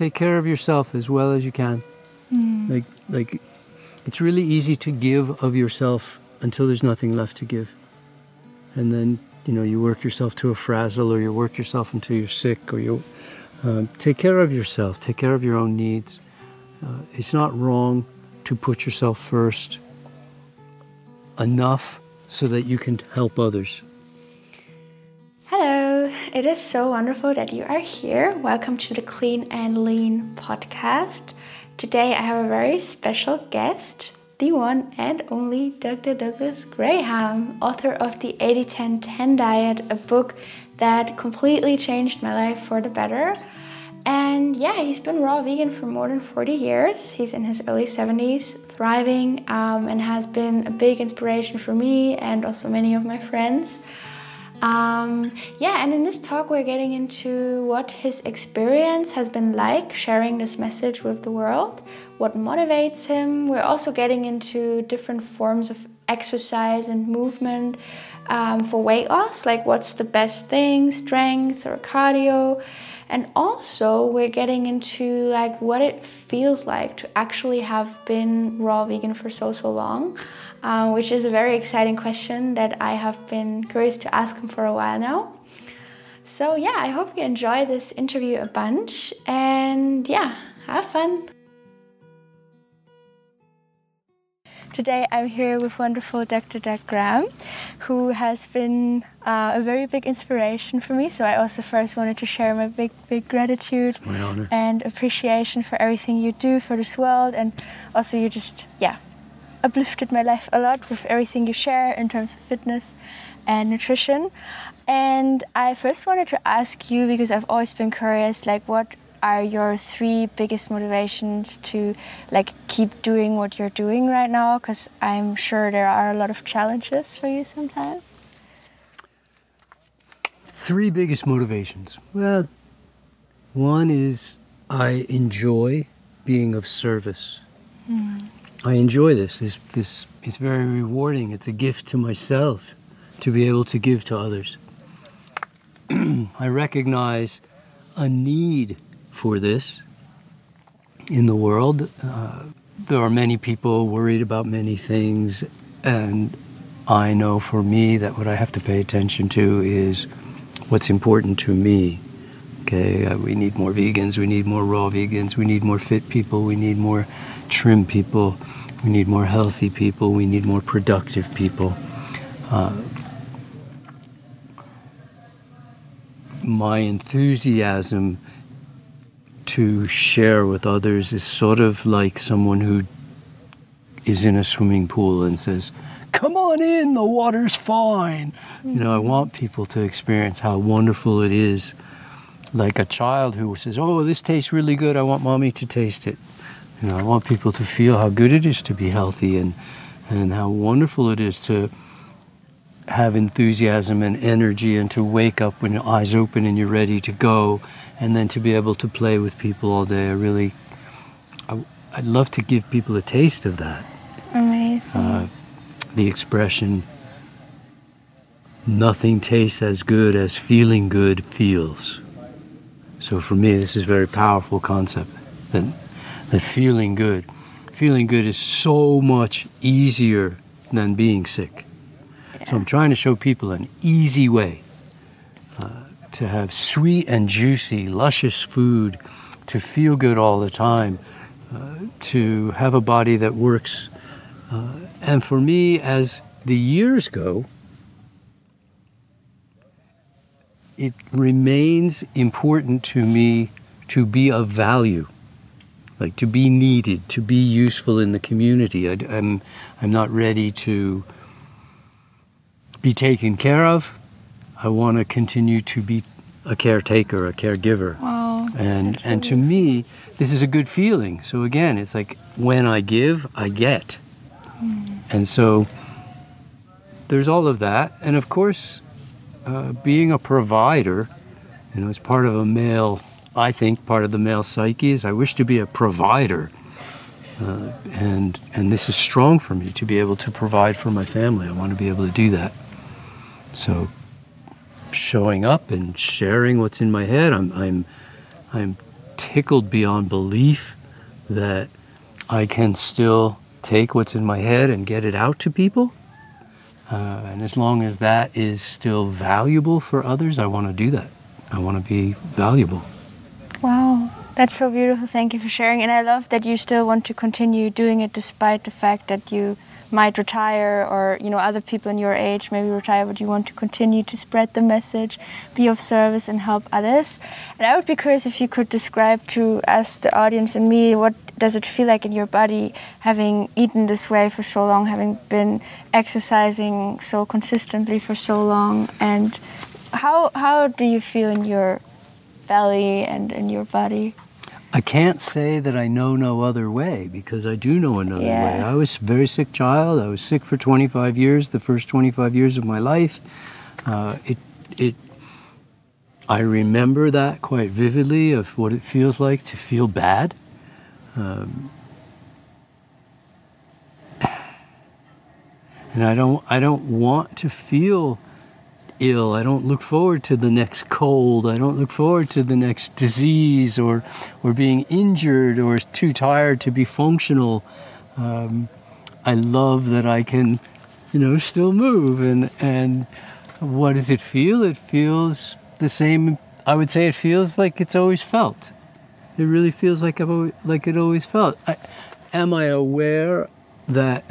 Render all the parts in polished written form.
Take care of yourself as well as you can. Mm. Like, it's really easy to give of yourself until there's nothing left to give. And then, you know, you work yourself to a frazzle, or you work yourself until you're sick, or you take care of yourself, take care of your own needs. It's not wrong to put yourself first enough so that you can help others. Hello, it is so wonderful that you are here. Welcome to the Clean and Lean podcast. Today I have a very special guest, the one and only Dr. Douglas Graham, author of The 80/10/10 Diet, a book that completely changed my life for the better. And yeah, he's been raw vegan for more than 40 years. He's in his early 70s, thriving, and has been a big inspiration for me and also many of my friends. And in this talk we're getting into what his experience has been like sharing this message with the world, what motivates him. We're also getting into different forms of exercise and movement for weight loss, like what's the best thing, strength or cardio. And also we're getting into like what it feels like to actually have been raw vegan for so long, which is a very exciting question that I have been curious to ask him for a while now. So yeah, I hope you enjoy this interview a bunch, and yeah, have fun. Today I'm here with wonderful Dr. Doug Graham, who has been a very big inspiration for me. So I also first wanted to share my big gratitude and appreciation for everything you do for this world. And also you just, uplifted my life a lot with everything you share in terms of fitness and nutrition. And I first wanted to ask you, because I've always been curious, like what are your three biggest motivations to like keep doing what you're doing right now? Because I'm sure there are a lot of challenges for you sometimes. Three biggest motivations. Well, one is I enjoy being of service. Mm. I enjoy this. It's very rewarding. It's a gift to myself to be able to give to others. I recognize a need for this in the world. There are many people worried about many things, and I know for me that what I have to pay attention to is what's important to me. Okay, we need more vegans, we need more raw vegans, we need more fit people, we need more trim people, we need more healthy people, we need more productive people. My enthusiasm to share with others is sort of like someone who is in a swimming pool and says, "Come on in, the water's fine." Mm-hmm. You know, I want people to experience how wonderful it is. Like a child who says, "Oh, this tastes really good. I want mommy to taste it." You know, I want people to feel how good it is to be healthy and how wonderful it is to have enthusiasm and energy, and to wake up when your eyes open and you're ready to go, and then to be able to play with people all day. I'd love to give people a taste of that. Amazing. The expression, nothing tastes as good as feeling good feels. So for me, this is a very powerful concept, that feeling good. Feeling good is so much easier than being sick. So I'm trying to show people an easy way to have sweet and juicy, luscious food, to feel good all the time, to have a body that works. And for me, as the years go, it remains important to me to be of value, like to be needed, to be useful in the community. I'm not ready to be taken care of. I want to continue to be a caretaker, a caregiver. Wow. And to me, this is a good feeling. So again, it's like when I give, I get. Mm. And so there's all of that. And of course, being a provider, you know, it's part of a male, I think, part of the male psyche is I wish to be a provider. And this is strong for me, to be able to provide for my family. I want to be able to do that. So showing up and sharing what's in my head, I'm tickled beyond belief that I can still take what's in my head and get it out to people. And as long as that is still valuable for others, I want to do that. I want to be valuable. Wow, that's so beautiful. Thank you for sharing. And I love that you still want to continue doing it despite the fact that you might retire, or other people in your age maybe retire, but you want to continue to spread the message, be of service, and help others. And I would be curious if you could describe to us, the audience and me, what does it feel like in your body having eaten this way for so long, having been exercising so consistently for so long, and how do you feel in your belly and in your body? I can't say that I know no other way, because I do know another way. I was a very sick child. I was sick for 25 years, the first 25 years of my life. I remember that quite vividly, of what it feels like to feel bad. And I don't want to feel ill. I don't look forward to the next cold. I don't look forward to the next disease, or being injured, or too tired to be functional. I love that I can, still move. And what does it feel? It feels the same. I would say it feels like it's always felt. It really feels like it always felt. Am I aware that?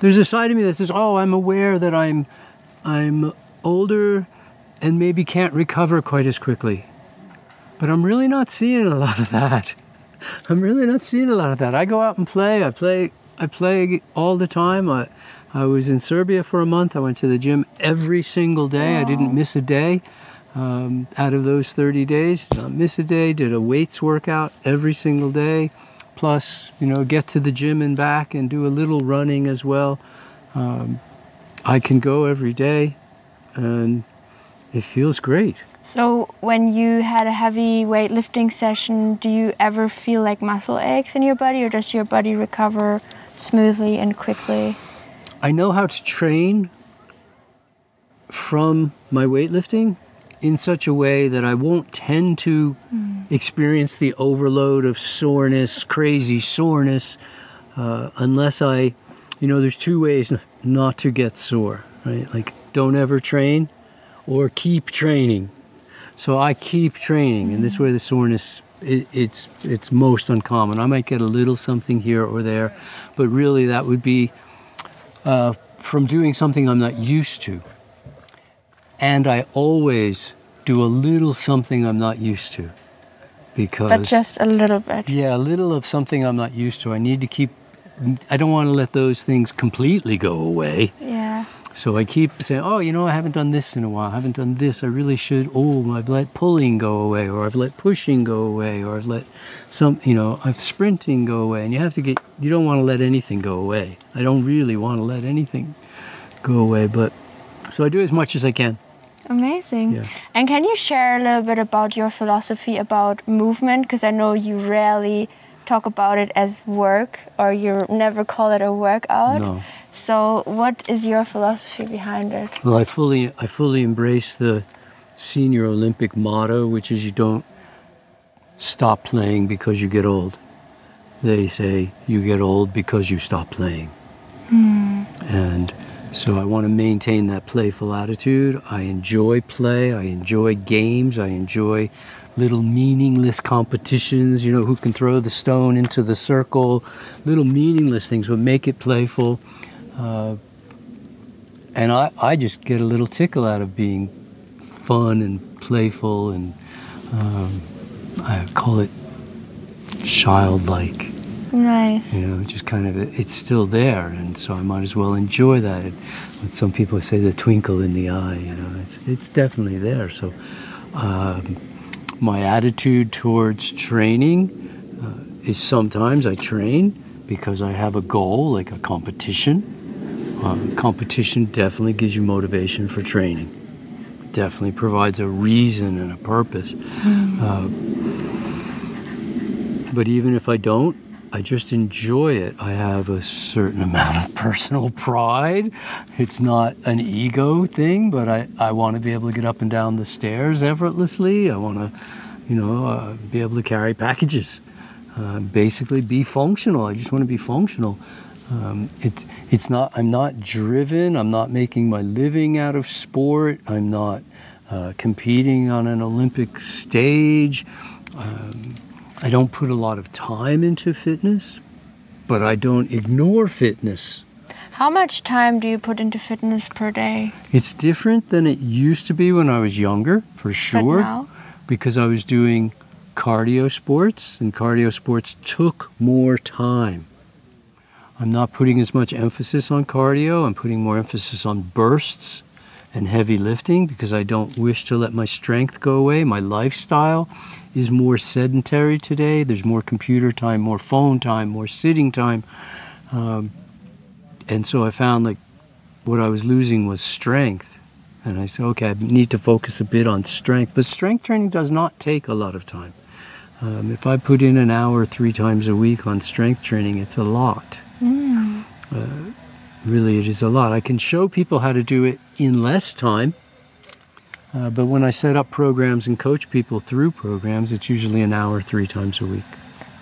There's a side of me that says, oh, I'm aware that I'm older and maybe can't recover quite as quickly. But I'm really not seeing a lot of that. I go out and play. I play all the time. I was in Serbia for a month. I went to the gym every single day. I didn't miss a day. Out of those 30 days, did not miss a day. Did a weights workout every single day. Plus, get to the gym and back and do a little running as well. I can go every day, and it feels great. So when you had a heavy weightlifting session, do you ever feel like muscle aches in your body, or does your body recover smoothly and quickly? I know how to train from my weightlifting in such a way that I won't tend to experience the overload of soreness, crazy soreness, unless I, there's two ways not to get sore, right? Like, don't ever train, or keep training. So I keep training, and this way the soreness, it's most uncommon. I might get a little something here or there, but really that would be from doing something I'm not used to. And I always do a little something I'm not used to, because... But just a little bit. Yeah, a little of something I'm not used to. I need to keep... I don't want to let those things completely go away. Yeah. So I keep saying, I haven't done this in a while. I haven't done this. I really should. Oh, I've let pulling go away, or I've let pushing go away, or I've let I've sprinting go away. And you don't want to let anything go away. I don't really want to let anything go away, but... So I do as much as I can. Amazing. Yeah. And can you share a little bit about your philosophy about movement? Because I know you rarely talk about it as work, or you never call it a workout. No. So what is your philosophy behind it? Well, I fully embrace the senior Olympic motto, which is you don't stop playing because you get old. They say you get old because you stop playing. And... So I want to maintain that playful attitude. I enjoy play, I enjoy games, I enjoy little meaningless competitions, who can throw the stone into the circle, little meaningless things, but make it playful. And I just get a little tickle out of being fun and playful, and I call it childlike. Nice. Just kind of, it's still there, and so I might as well enjoy that. What some people say, the twinkle in the eye, it's definitely there. So my attitude towards training is sometimes I train because I have a goal, like a competition. Competition definitely gives you motivation for training. Definitely provides a reason and a purpose. But even if I don't, I just enjoy it. I have a certain amount of personal pride. It's not an ego thing, but I want to be able to get up and down the stairs effortlessly. I want to, be able to carry packages. Basically be functional. I just want to be functional. It's not, I'm not driven. I'm not making my living out of sport. I'm not competing on an Olympic stage. I don't put a lot of time into fitness, but I don't ignore fitness. How much time do you put into fitness per day? It's different than it used to be when I was younger, for sure. But now? Because I was doing cardio sports, and cardio sports took more time. I'm not putting as much emphasis on cardio. I'm putting more emphasis on bursts and heavy lifting because I don't wish to let my strength go away. My lifestyle is more sedentary today. There's more computer time, more phone time, more sitting time. And so I found like what I was losing was strength. And I said, okay, I need to focus a bit on strength. But strength training does not take a lot of time. If I put in an hour 3 times a week on strength training, it's a lot. Mm. Really, it is a lot. I can show people how to do it in less time. But when I set up programs and coach people through programs, it's usually an hour 3 times a week.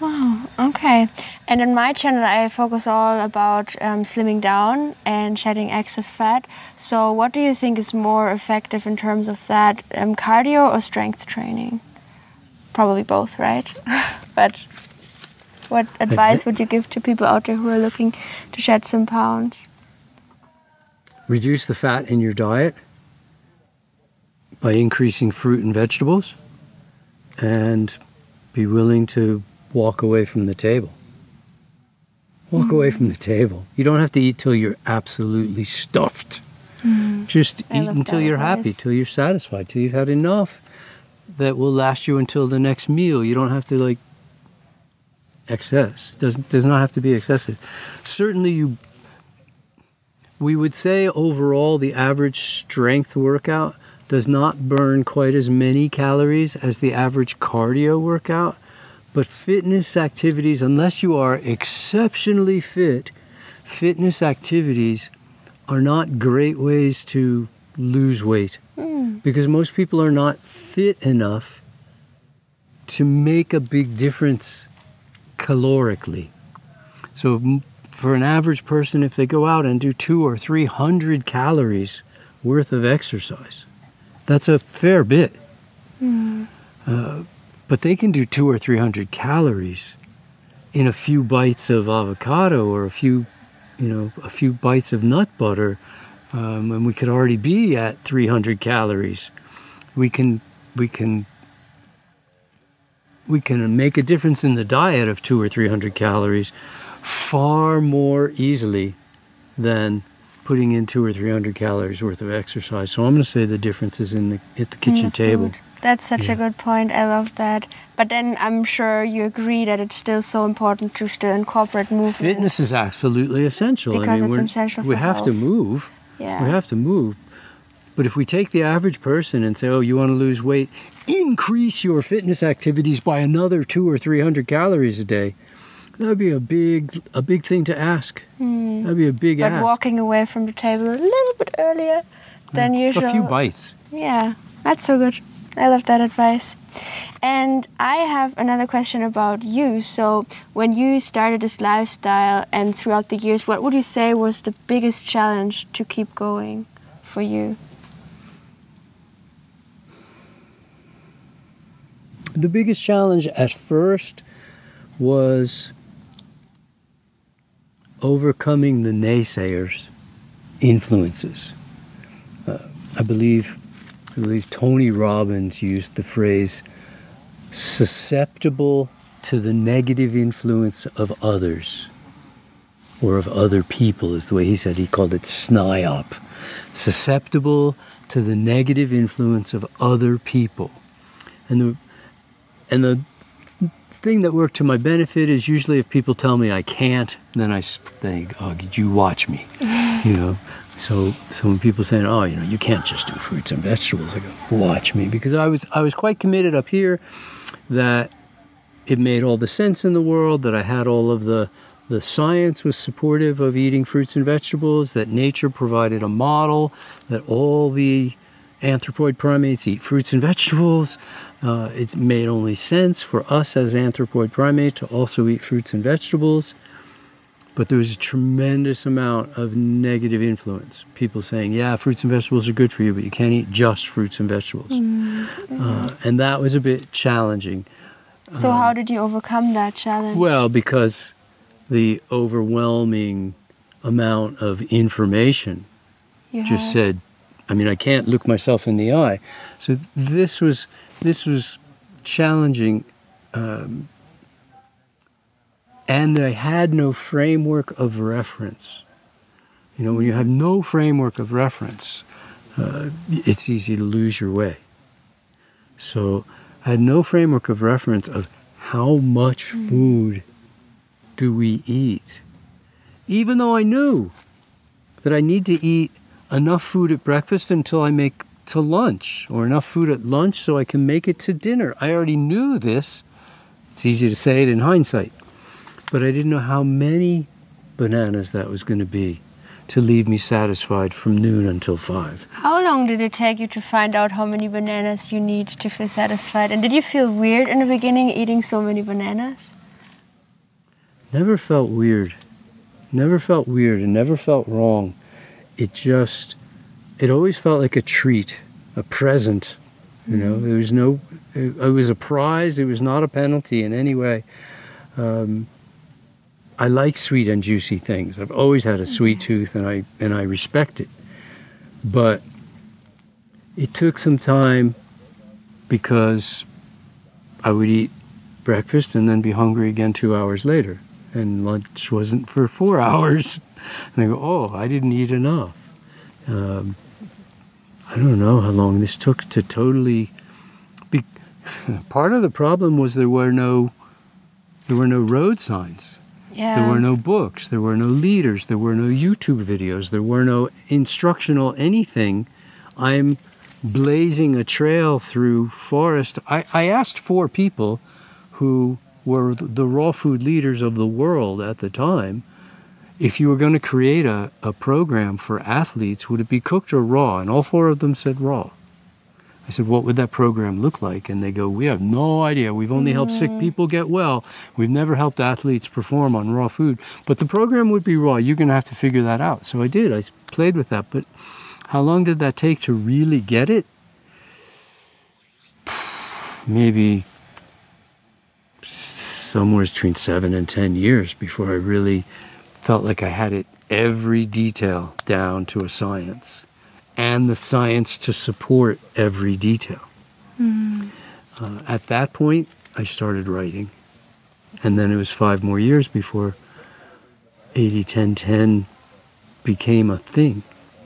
Wow, okay. And on my channel, I focus all about slimming down and shedding excess fat. So what do you think is more effective in terms of that, cardio or strength training? Probably both, right? But what advice would you give to people out there who are looking to shed some pounds? Reduce the fat in your diet by increasing fruit and vegetables, and be willing to walk away from the table. Walk away from the table. You don't have to eat till you're absolutely stuffed. Just eat until you're happy, till you're satisfied, till you've had enough that will last you until the next meal. You don't have to like excess. It does not have to be excessive. Certainly we would say overall the average strength workout does not burn quite as many calories as the average cardio workout, but fitness activities, unless you are exceptionally fit, fitness activities are not great ways to lose weight because most people are not fit enough to make a big difference calorically. So for an average person, if they go out and do 200 or 300 calories worth of exercise, that's a fair bit. But they can do 200 or 300 calories in a few bites of avocado or a few bites of nut butter, and we could already be at 300 calories. We can make a difference in the diet of 200 or 300 calories far more easily than putting in 200 or 300 calories worth of exercise. So I'm going to say the difference is at the kitchen table. That's such a good point. I love that. But then I'm sure you agree that it's still so important to still incorporate movement. Fitness is absolutely essential. Because it's essential for health. We have to move. Yeah. We have to move. But if we take the average person and say, oh, you want to lose weight, increase your fitness activities by another 200 or 300 calories a day. That would be a big thing to ask. That would be a big ask. But walking away from the table a little bit earlier than usual. A few bites. Yeah, that's so good. I love that advice. And I have another question about you. So when you started this lifestyle and throughout the years, what would you say was the biggest challenge to keep going for you? The biggest challenge at first was overcoming the naysayers' influences. I believe Tony Robbins used the phrase susceptible to the negative influence of others, or of other people is the way he said. He called it SNIOP. Susceptible to the negative influence of other people. And the thing that worked to my benefit is usually if people tell me I can't, then I think, oh, did you watch me? So when people say, oh, you can't just do fruits and vegetables, I go, watch me. Because I was quite committed up here that it made all the sense in the world, that I had all of the science was supportive of eating fruits and vegetables, that nature provided a model, that all the anthropoid primates eat fruits and vegetables. It made only sense for us as anthropoid primates to also eat fruits and vegetables. But there was a tremendous amount of negative influence. People saying, yeah, fruits and vegetables are good for you, but you can't eat just fruits and vegetables. Mm-hmm. And that was a bit challenging. So how did you overcome that challenge? Well, because the overwhelming amount of information just said, I mean, I can't look myself in the eye. So this was challenging. And I had no framework of reference. You know, when you have no framework of reference, it's easy to lose your way. So I had no framework of reference of how much food do we eat. Even though I knew that I need to eat enough food at breakfast until I make to lunch, or enough food at lunch so I can make it to dinner. I already knew this. It's easy to say it in hindsight. But I didn't know how many bananas that was going to be to leave me satisfied from noon until 5. How long did it take you to find out how many bananas you need to feel satisfied? And did you feel weird in the beginning eating so many bananas? Never felt weird. Never felt weird and never felt wrong. It always felt like a treat, a present. You know, there was no, it was a prize. It was not a penalty in any way. I like sweet and juicy things. I've always had a sweet tooth, and I respect it. But it took some time, because I would eat breakfast and then be hungry again 2 hours later, and lunch wasn't for 4 hours. And I go, oh, I didn't eat enough. I don't know how long this took to totally... Part of the problem was there were no road signs. Yeah. There were no books. There were no leaders. There were no YouTube videos. There were no instructional anything. I'm blazing a trail through forest. I asked 4 people who were the raw food leaders of the world at the time, if you were going to create a program for athletes, would it be cooked or raw? And all 4 of them said raw. I said, what would that program look like? And they go, we have no idea. We've only helped sick people get well. We've never helped athletes perform on raw food. But the program would be raw. You're going to have to figure that out. So I did. I played with that. But how long did that take to really get it? Maybe somewhere between 7 and 10 years before I really felt like I had it, every detail down to a science, and the science to support every detail. Mm. At that point, I started writing. And then it was 5 more years before 80/10/10 became a thing.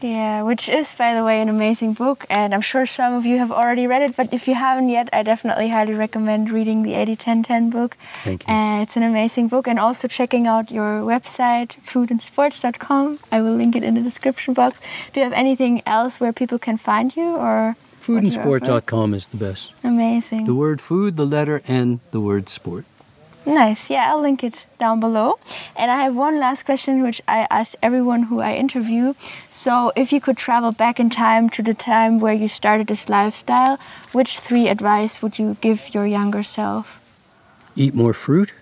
Yeah, which is, by the way, an amazing book, and I'm sure some of you have already read it, but if you haven't yet, I definitely highly recommend reading the 80/10/10 book. Thank you. It's an amazing book, and also checking out your website, foodnsports.com. I will link it in the description box. Do you have anything else where people can find you, or...? Foodnsport.com is the best. Amazing. The word food, the letter N, the word sport. Nice. Yeah, I'll link it down below. And I have one last question, which I ask everyone who I interview. So if you could travel back in time to the time where you started this lifestyle, which 3 advice would you give your younger self? Eat more fruit.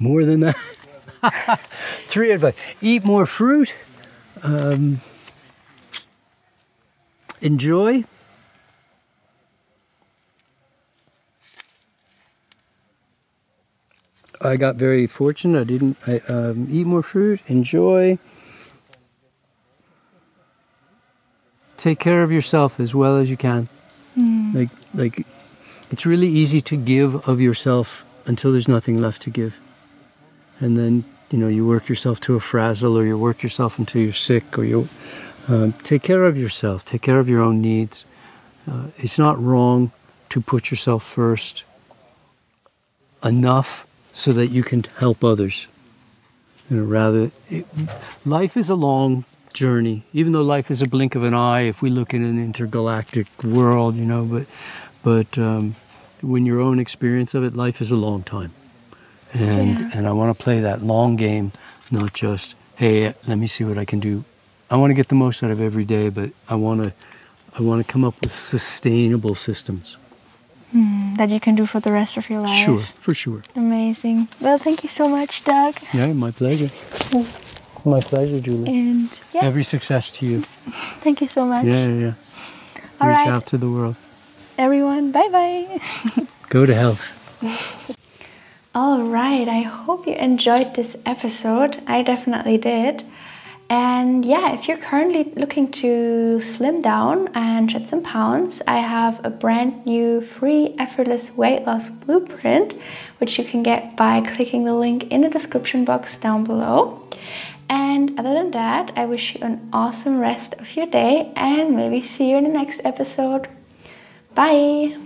More than that? 3 advice. Eat more fruit. Enjoy. I got very fortunate. I eat more fruit, enjoy. Take care of yourself as well as you can. Mm. Like it's really easy to give of yourself until there's nothing left to give. And then, you know, you work yourself to a frazzle, or you work yourself until you're sick, or you... take care of yourself. Take care of your own needs. It's not wrong to put yourself first enough so that you can help others. You know, life is a long journey, even though life is a blink of an eye if we look in an intergalactic world, you know, but when your own experience of it, life is a long time. And I want to play that long game, not just, hey, let me see what I can do. I want to get the most out of every day, but I want to come up with sustainable systems. That you can do for the rest of your life. Sure, for sure. Amazing. Well, thank you so much, Doug. Yeah, my pleasure. My pleasure, Julie. And yeah. Every success to you. Thank you so much. Yeah. All right. Reach out to the world. Everyone, bye-bye. Go to health. All right. I hope you enjoyed this episode. I definitely did. And yeah, if you're currently looking to slim down and shed some pounds, I have a brand new free Effortless Weight Loss Blueprint, which you can get by clicking the link in the description box down below. And other than that, I wish you an awesome rest of your day and maybe see you in the next episode. Bye!